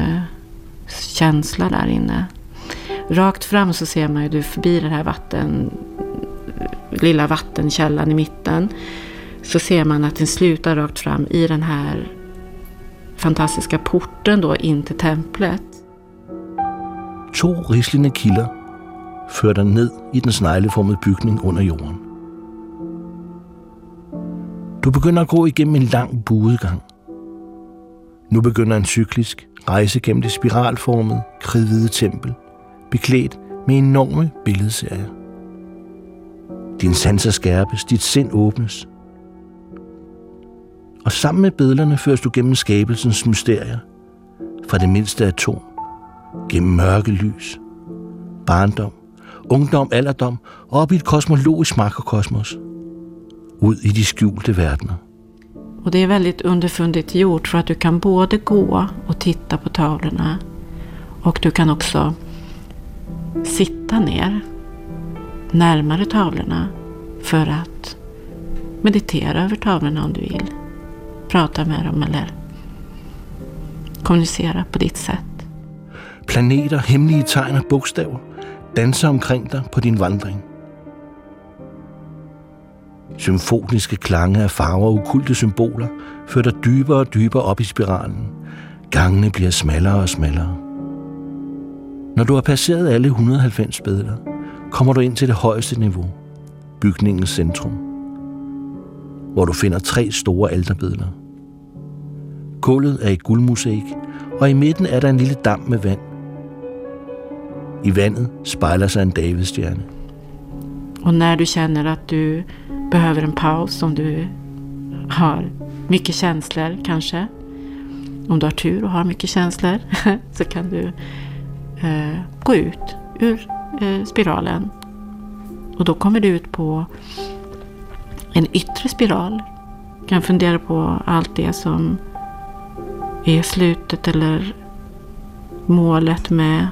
känsla där inne. Rakt fram så ser man ju du förbi den här lilla vattenkällan i mitten. Så ser man att den slutar rakt fram i den här fantastiska porten då in till templet. 2 rislende kilder fører dig ned i den snegleformede bygning under jorden. Du begynder at gå igennem en lang buegang. Nu begynder en cyklisk rejse gennem det spiralformede, kridhvide tempel, beklædt med enorme billedserier. Din sanser skærpes, dit sind åbnes. Og sammen med billederne føres du gennem skabelsens mysterier, fra det mindste atom, gennem mørke lys, barndom, ungdom, alderdom, og op i et kosmologisk makrokosmos, ud i de skjulte verdener. Och det är väldigt underfundigt gjort för att du kan både gå och titta på tavlorna och du kan också sitta ner närmare tavlorna för att meditera över tavlorna om du vill. Prata med dem eller kommunicera på ditt sätt. Planeter, hemliga tegn och bokstäver danser omkring dig på din vandring. Symfoniske klange af farver og okulte symboler fører dig dybere og dybere op i spiralen. Gangene bliver smallere og smallere. Når du har passeret alle 190 billeder, kommer du ind til det højeste niveau, bygningens centrum, hvor du finder 3 store alterbilleder. Gulvet er i guldmosaik, og i midten er der en lille dam med vand. I vandet spejler sig en davidsstjerne. Og når du känner at du behöver en paus, om du har mycket känslor kanske. Om du har tur och har mycket känslor så kan du gå ut ur spiralen. Och då kommer du ut på en yttre spiral. Du kan fundera på allt det som är slutet eller målet med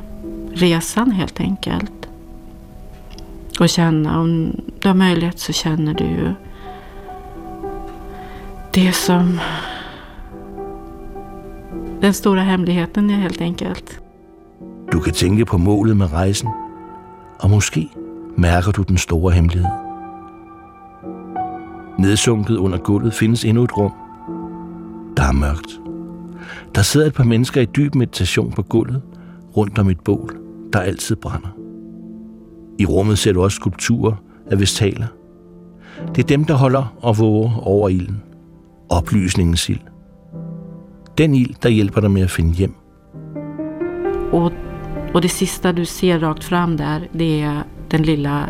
resan helt enkelt. Och känna, om du har möjlighet så känner du ju det som den stora hemligheten är helt enkelt. Du kan tænke på målet med rejsen, og måske mærker du den store hemmelighed. Nedsunket under gulvet findes endnu et rum. Der er mørkt. Der sidder et par mennesker i dyb meditation på gulvet, rundt om et bål, der altid brænder. I rummet ser du også skulpturer af vestaler. Det er dem, der holder og våger over ilden. Oplysningens ild. Den ild, der hjælper dig med at finde hjem. Og det sista du ser rakt frem der, det er den lilla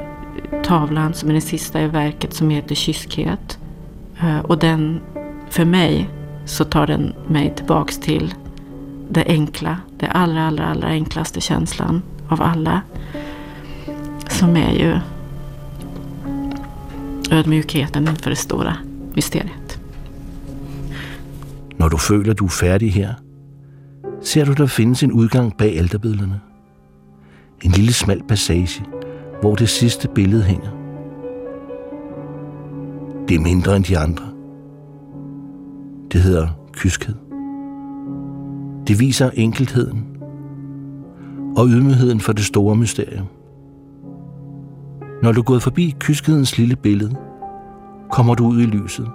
tavlan som är den sista i verket som heter Kyskhet. Och den, för mig, så tar den mig tillbaks till det enkla, det allra, allra, allra enklaste känslan av alla. Som är ju ödmjukheten inför det stora mysteriet. Når du føler, du er færdig her, ser du, der findes en udgang bag alterbillederne. En lille smal passage, hvor det sidste billede hænger. Det er mindre end de andre. Det hedder kyskhed. Det viser enkeltheden og ydmygheden for det store mysterium. Når du er gået forbi kyskhedens lille billede, kommer du ud i lyset,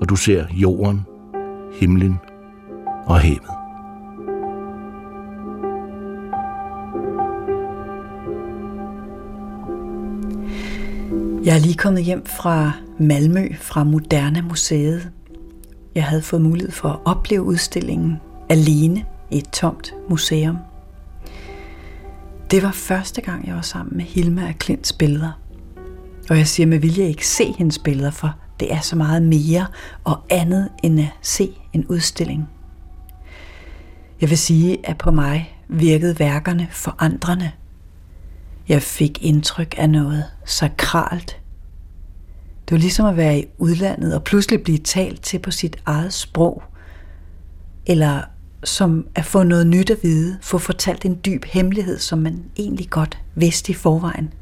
og du ser jorden, himlen og havet. Jeg er lige kommet hjem fra Malmø, fra Moderna Museet. Jeg havde fået mulighed for at opleve udstillingen alene i et tomt museum. Det var første gang, jeg var sammen med Hilma af Klints billeder. Og jeg siger med vilje ikke se hendes billeder, for det er så meget mere og andet end at se en udstilling. Jeg vil sige, at på mig virkede værkerne forandrende. Jeg fik indtryk af noget sakralt. Det var ligesom at være i udlandet og pludselig blive talt til på sit eget sprog. Eller som at få noget nyt at vide, få fortalt en dyb hemmelighed, som man egentlig godt vidste i forvejen.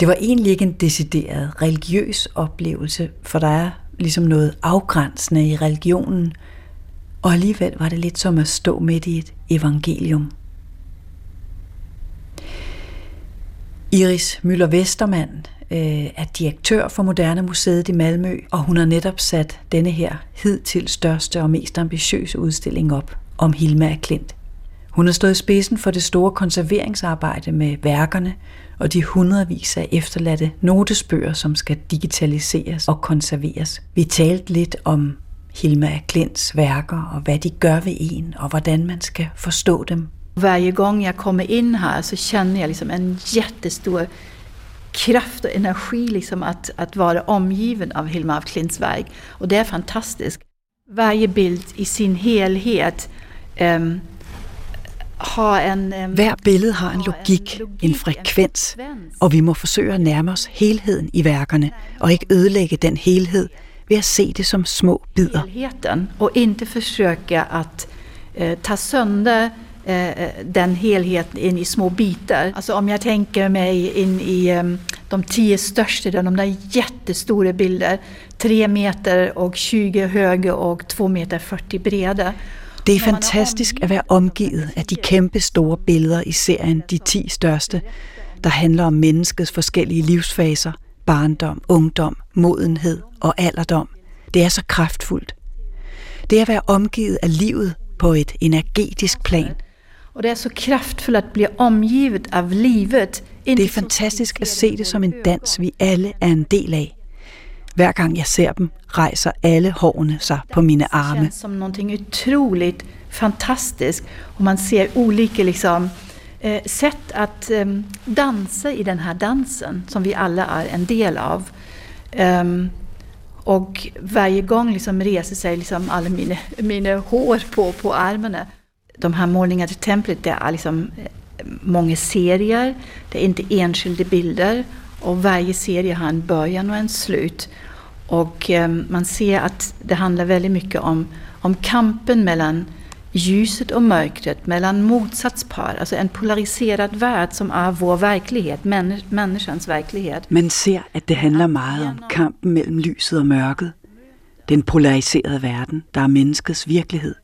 Det var egentlig ikke en decideret religiøs oplevelse, for der er ligesom noget afgrænsende i religionen, og alligevel var det lidt som at stå midt i et evangelium. Iris Møller Vestermand er direktør for Moderna Museet i Malmø, og hun har netop sat denne her hidtil største og mest ambitiøse udstilling op om Hilma af Klint. Hun har stået i spidsen for det store konserveringsarbejde med værkerne og de hundredvis af efterladte notesbøger, som skal digitaliseres og konserveres. Vi talte lidt om Hilma af Klints værker og hvad de gør ved en, og hvordan man skal forstå dem. Varje gång jag kommer in här så känner jag liksom en jättestor kraft och energi liksom att vara omgiven av Hilma af Klints verk. Och det är fantastiskt. Varje bild i sin helhet har en... Hver billede har en logik, en frekvens, og vi må forsøge at nærme os helheden i værkerne og ikke ødelægge den helhed ved at se det som små bidder. Helheden, och inte försöka att ta sönder den helheten in i små bitar. Alltså om jag tänker mig in i de 10 största, de där jättestora bilder, 3 meter og 20 höga och 2,40 meter breda. Det är fantastiskt att vara omgivet av de kæmpe store billeder i serien De 10 største, der handler om menneskets forskellige livsfaser, barndom, ungdom, modenhed og alderdom. Det er så kraftfuldt. Det er at være omgivet af livet på et energetisk plan. Och det är så kraftfullt att bli omgivet av livet. Det är fantastisk at se det som en dans, vi alle er en del af. Hver gang jeg ser dem, rejser alle hårene sig på mine arme. Det känns som någonting otroligt fantastiskt, och man ser olika liksom sätt att dansa i den här dansen som vi alla är en del av. Och varje gång liksom reser sig liksom alla mina hår på armarna. De här målningarna till templet, det är liksom många serier, det är inte enskilda bilder, och varje serie har en början och en slut. Och man ser att det handlar väldigt mycket om kampen mellan ljuset och mörkret, mellan motsatspar, alltså en polariserad värld som är vår verklighet, människans verklighet. Man ser att det handlar mycket om kampen mellan lyset och mörkret, den polariserade världen, där är människans verklighet.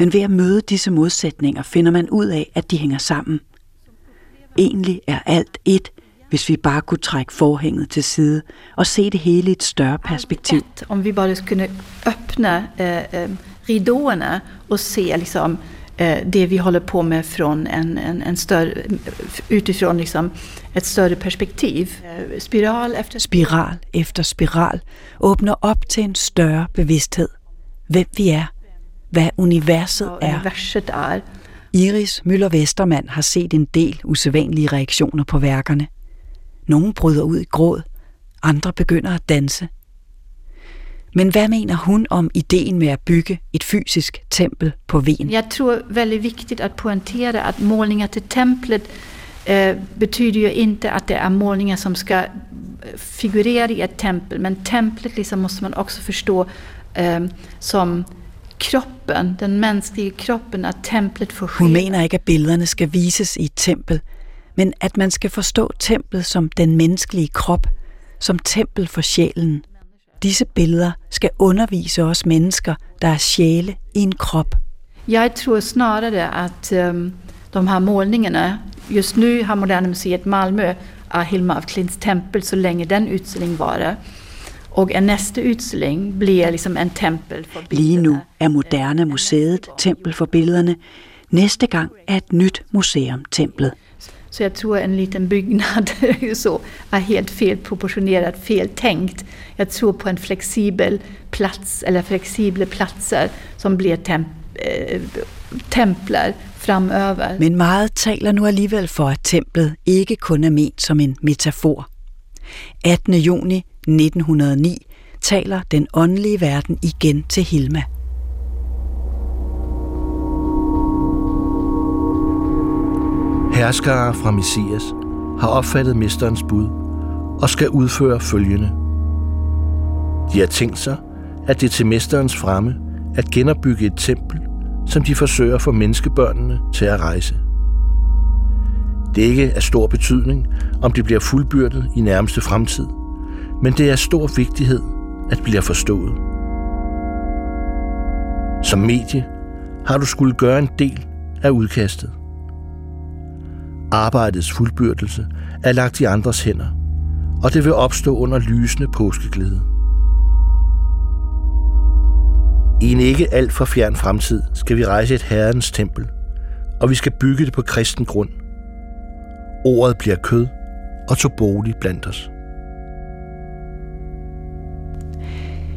Men ved at møde disse modsætninger finder man ud af, at de hænger sammen. Egentlig er alt et, hvis vi bare kunne trække forhænget til side og se det hele i et større perspektiv. Om vi bare kunne åbne ridåerne og se liksom, det vi holder på med fra en større, utifrån liksom, et større perspektiv. Spiral efter spiral åbner op til en større bevidsthed. Hvem vi er, hvad universet er. Iris Møller Vestermand har set en del usædvanlige reaktioner på værkerne. Nogle bryder ud i gråd, andre begynder at danse. Men hvad mener hun om ideen med at bygge et fysisk tempel på Ven? Jeg tror det er veldig vigtigt at pointere, at målninger til templet betyder jo ikke, at det er målninger, som skal figurere i et tempel. Men templet liksom, måste man også forstå som kroppen, den menneskelige kroppen, at templet får skylde. Hun mener ikke, at billederne skal vises i et tempel, men at man skal forstå templet som den menneskelige krop, som tempel for sjælen. Disse billeder skal undervise os mennesker, der er sjæle i en krop. Jeg tror snarere, at de her målningerne, just nu har Moderna Museet i Malmö af Hilma af Klints tempel, så længe den udstilling varer. Og en næste udstilling bliver ligesom en tempel for billederne. Lige nu er Moderna Museet tempel for billederne. Næste gang er et nyt museum templet. Så jeg tror, en liten byggnad så er helt felproportioneret, feltænkt. Jeg tror på en flexibel plats, eller flexible platser, som bliver templer framöver. Men meget taler nu alligevel for, at templet ikke kun er ment som en metafor. 18. juni 1909 taler den åndelige verden igen til Hilma. Herskere fra Messias har opfattet mesterens bud og skal udføre følgende. De har tænkt sig, at det er til mesterens fremme at genopbygge et tempel, som de forsøger for menneskebørnene til at rejse. Det er ikke af stor betydning, om det bliver fuldbyrdet i nærmeste fremtid, men det er af stor vigtighed, at det bliver forstået. Som medie har du skulle gøre en del af udkastet. Arbejdets fuldbyrdelse er lagt i andres hænder, og det vil opstå under lysende påskeglæde. I en ikke alt for fjern fremtid skal vi rejse et herrens tempel, og vi skal bygge det på kristen grund. Ordet bliver kød og tog bolig blandt os.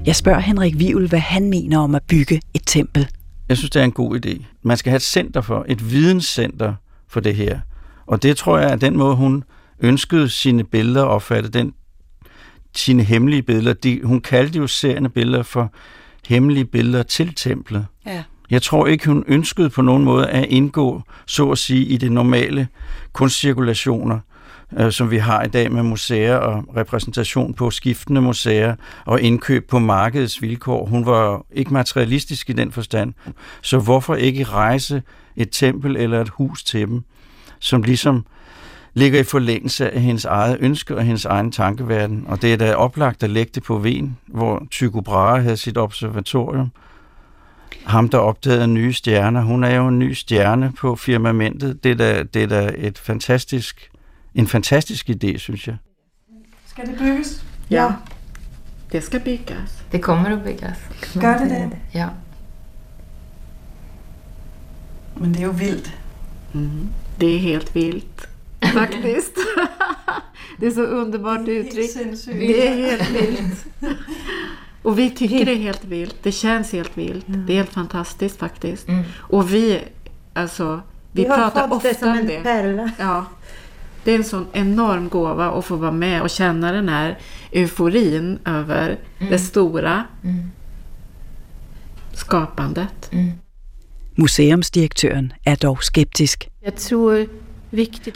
Jeg spørger Henrik Wivel, hvad han mener om at bygge et tempel. Jeg synes, det er en god idé. Man skal have et center for, et videnscenter for det her. Og det tror jeg er den måde, hun ønskede sine billeder opfattet, sine hemmelige billeder. Hun kaldte jo serierne billeder for hemmelige billeder til templet. Ja. Jeg tror ikke, hun ønskede på nogen måde at indgå, så at sige, i det normale kunstcirkulationer, som vi har i dag med museer og repræsentation på skiftende museer og indkøb på markedets vilkår. Hun var ikke materialistisk i den forstand. Så hvorfor ikke rejse et tempel eller et hus til dem, som ligesom ligger i forlængelse af hendes eget ønske og hendes egen tankeverden. Og det er da oplagt at lægge det på Ven, hvor Tycho Brahe havde sit observatorium. Ham, der opdagede nye stjerner. Hun er jo en ny stjerne på firmamentet. Det er da en fantastisk idé, synes jeg. Skal det bygges? Ja. Det skal bygges. Det kommer at bygges. Gør det? Ja. Men det er jo vildt. Mm-hmm. Det er helt vildt, faktisk. Det er så underbart uttryck. Det är helt vildt. Och vi tycker det är helt vildt. Det känns helt vildt. Mm. Det är helt fantastiskt faktiskt. Mm. Och vi pratar ofta det om det. Ja. Det är en sån enorm gåva att få vara med och känna den här euforin över det stora skapandet. Mm. Museumsdirektøren er dog skeptisk.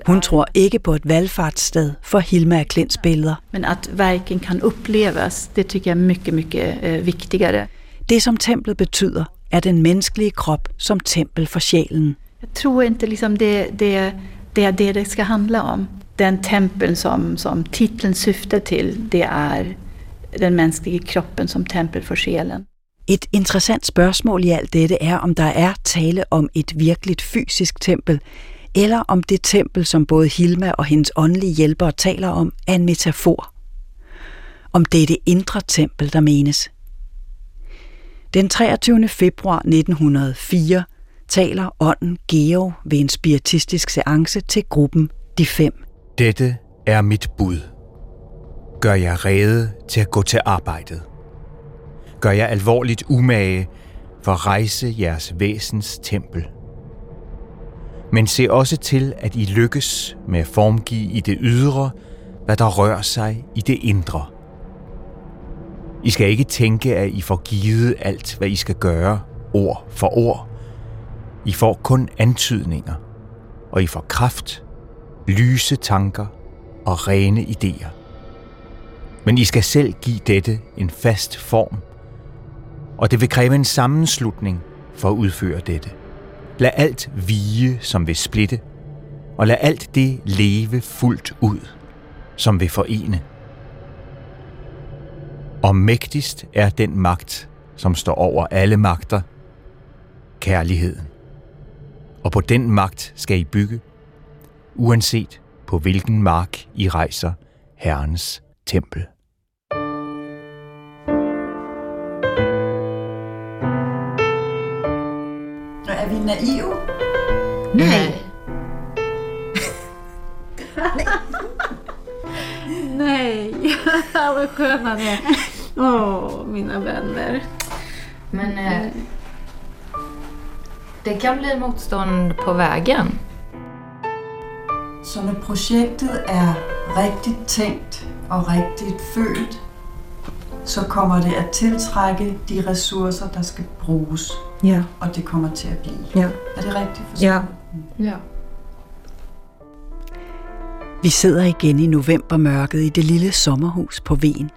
Hun tror ikke på et valfartssted for Hilma af Klints billeder. Men at værken kan opleves, det tycker jeg er mycket, mycket vigtigere. Det som templet betyder, er den menneskelige krop som tempel for sjælen. Jeg tror ikke liksom, det skal handle om. Den tempel som titlen syfter til, det er den menneskelige kroppen som tempel for sjælen. Et interessant spørgsmål i alt dette er, om der er tale om et virkeligt fysisk tempel, eller om det tempel, som både Hilma og hendes åndelige hjælpere taler om, er en metafor. Om det er det indre tempel, der menes. Den 23. februar 1904 taler ånden Geo ved en spiritistisk seance til gruppen De Fem. Dette er mit bud. Gør jer rede til at gå til arbejdet. Gør jer alvorligt umage for at rejse jeres væsens tempel. Men se også til, at I lykkes med at formgive i det ydre, hvad der rører sig i det indre. I skal ikke tænke, at I får givet alt, hvad I skal gøre, ord for ord. I får kun antydninger, og I får kraft, lyse tanker og rene idéer. Men I skal selv give dette en fast form, og det vil kræve en sammenslutning for at udføre dette. Lad alt vige, som vil splitte, og lad alt det leve fuldt ud, som vil forene. Og mægtigst er den magt, som står over alle magter, kærligheden. Og på den magt skal I bygge, uanset på hvilken mark I rejser Herrens tempel. Er vi naive? Nej. Nej, vad sköna ni är. Åh, mina vänner. Men det kan bli motstånd på vägen. Så när projektet är riktigt tänkt och riktigt följt, så kommer det at tiltrække de ressourcer, der skal bruges. Ja. Og det kommer til at blive. Ja. Er det rigtigt forstået? Ja. Ja. Vi sidder igen i novembermørket i det lille sommerhus på Ven.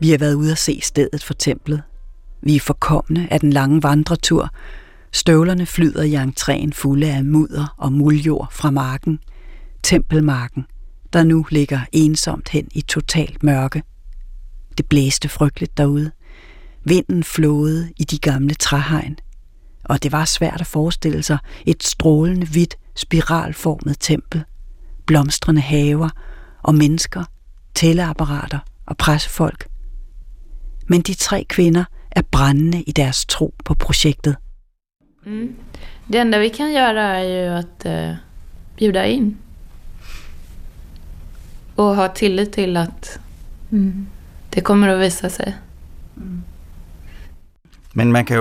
Vi har været ude at se stedet for templet. Vi er forkomne af den lange vandretur. Støvlerne flyder i entréen fulde af mudder og muljord fra marken. Tempelmarken, der nu ligger ensomt hen i totalt mørke. Det blæste frygteligt derude. Vinden flåede i de gamle træhegn. Og det var svært at forestille sig et strålende hvidt, spiralformet tempel. Blomstrende haver og mennesker, tælleapparater og pressefolk. Men de tre kvinder er brændende i deres tro på projektet. Mm. Det enda vi kan gøre er jo at bjuda ind. Og ha tillid til at... Mm. Det kommer at vise sig. Mm. Men man kan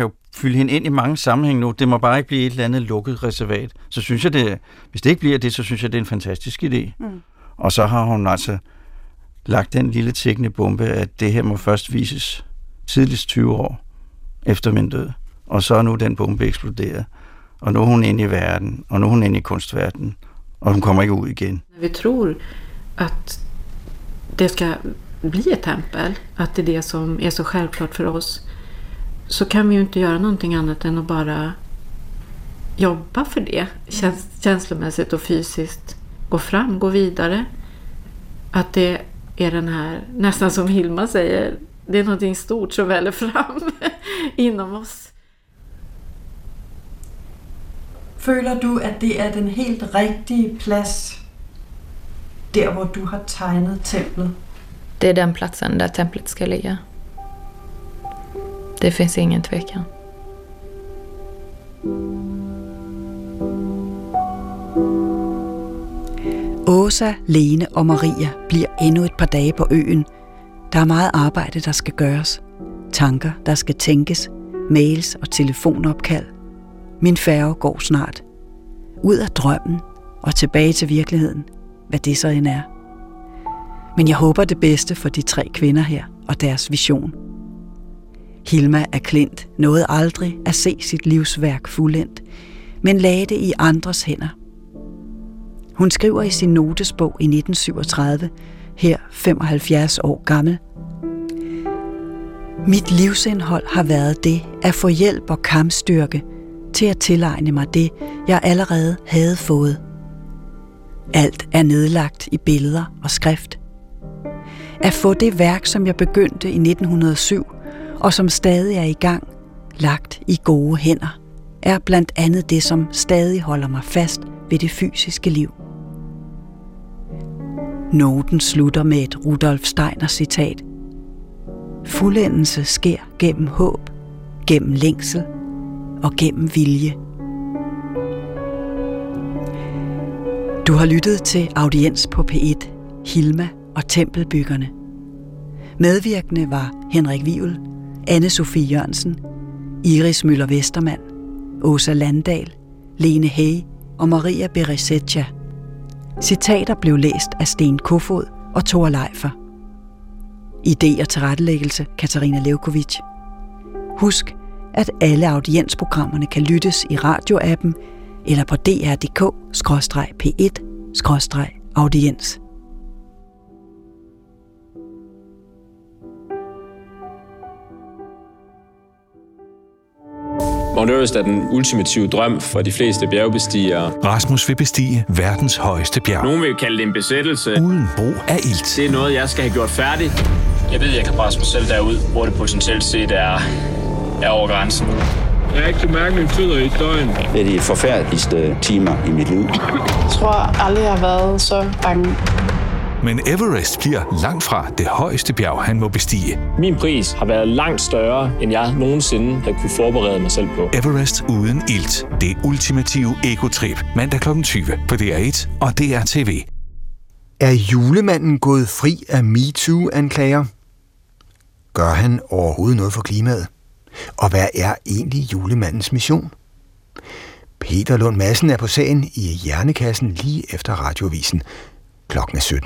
jo fylde hende ind i mange sammenhæng nu. Det må bare ikke blive et eller andet lukket reservat. Så synes jeg det, hvis det ikke bliver det, så synes jeg det er en fantastisk idé. Mm. Og så har hun altså lagt den lille tikkende bombe, at det her må først vises tidligst 20 år efter min død. Og så er nu den bombe eksploderet. Og nu er hun inde i verden, og nu er hun inde i kunstverdenen. Og hun kommer ikke ud igen. Vi tror, at det skal bli ett tempel, att det är det som är så självklart för oss, så kan vi ju inte göra någonting annat än att bara jobba för det, känslomässigt och fysiskt, gå fram, gå vidare, att det är den här, nästan som Hilma säger, det är någonting stort som väller fram inom oss. Føler du, att det är den helt riktiga plats där var du har tegnat templet? Det är den platsen där templet ska ligga. Det finns ingen tvekan. Åsa, Lene og Maria bliver endnu et par dage på øen. Der er meget arbejde, der skal gøres. Tanker, der skal tænkes. Mails og telefonopkald. Min færge går snart. Ud af drømmen og tilbage til virkeligheden. Hvad det så end er. Men jeg håber det bedste for de tre kvinder her og deres vision. Hilma af Klint nåede aldrig at se sit livsværk fuldendt, men lagde det i andres hænder. Hun skriver i sin notesbog i 1937, her 75 år gammel: Mit livsindhold har været det at få hjælp og kampstyrke til at tilegne mig det, jeg allerede havde fået. Alt er nedlagt i billeder og skrift. At få det værk, som jeg begyndte i 1907, og som stadig er i gang, lagt i gode hænder, er blandt andet det, som stadig holder mig fast ved det fysiske liv. Noten slutter med et Rudolf Steiner-citat. Fuldendelse sker gennem håb, gennem længsel og gennem vilje. Du har lyttet til Audiens på P1, Hilma og Tempelbyggerne. Medvirkende var Henrik Wivel, Anne-Sophie Jørgensen, Iris Møller Vestermand, Åsa Landahl, Lene Hæg og Maria Beresetja. Citater blev læst af Sten Kofod og Thor Leifer. Idé og tilrettelæggelse Katarina Lewkowicz. Husk, at alle audiensprogrammerne kan lyttes i radioappen eller på dr.dk/p1/audiens. Mount Everest er den ultimative drøm for de fleste bjergbestigere. Rasmus vil bestige verdens højeste bjerg. Nogen vil kalde det en besættelse. Uden brug af ilt. Det er noget, jeg skal have gjort færdigt. Jeg ved, jeg kan presse mig selv derud, hvor det potentielt set er over grænsen. Rigtig mærkelige tider i døgn. Det er de forfærdeligste timer i mit liv. Jeg tror aldrig, jeg har været så bange. Men Everest bliver langt fra det højeste bjerg, han må bestige. Min pris har været langt større, end jeg nogensinde har kunne forberede mig selv på. Everest uden ilt. Det ultimative egotrip. Mandag kl. 20 på DR1 og DR TV. Er julemanden gået fri af MeToo-anklager? Gør han overhovedet noget for klimaet? Og hvad er egentlig julemandens mission? Peter Lund Madsen er på sagen i Hjernekassen lige efter radiovisen. Klokken er 17.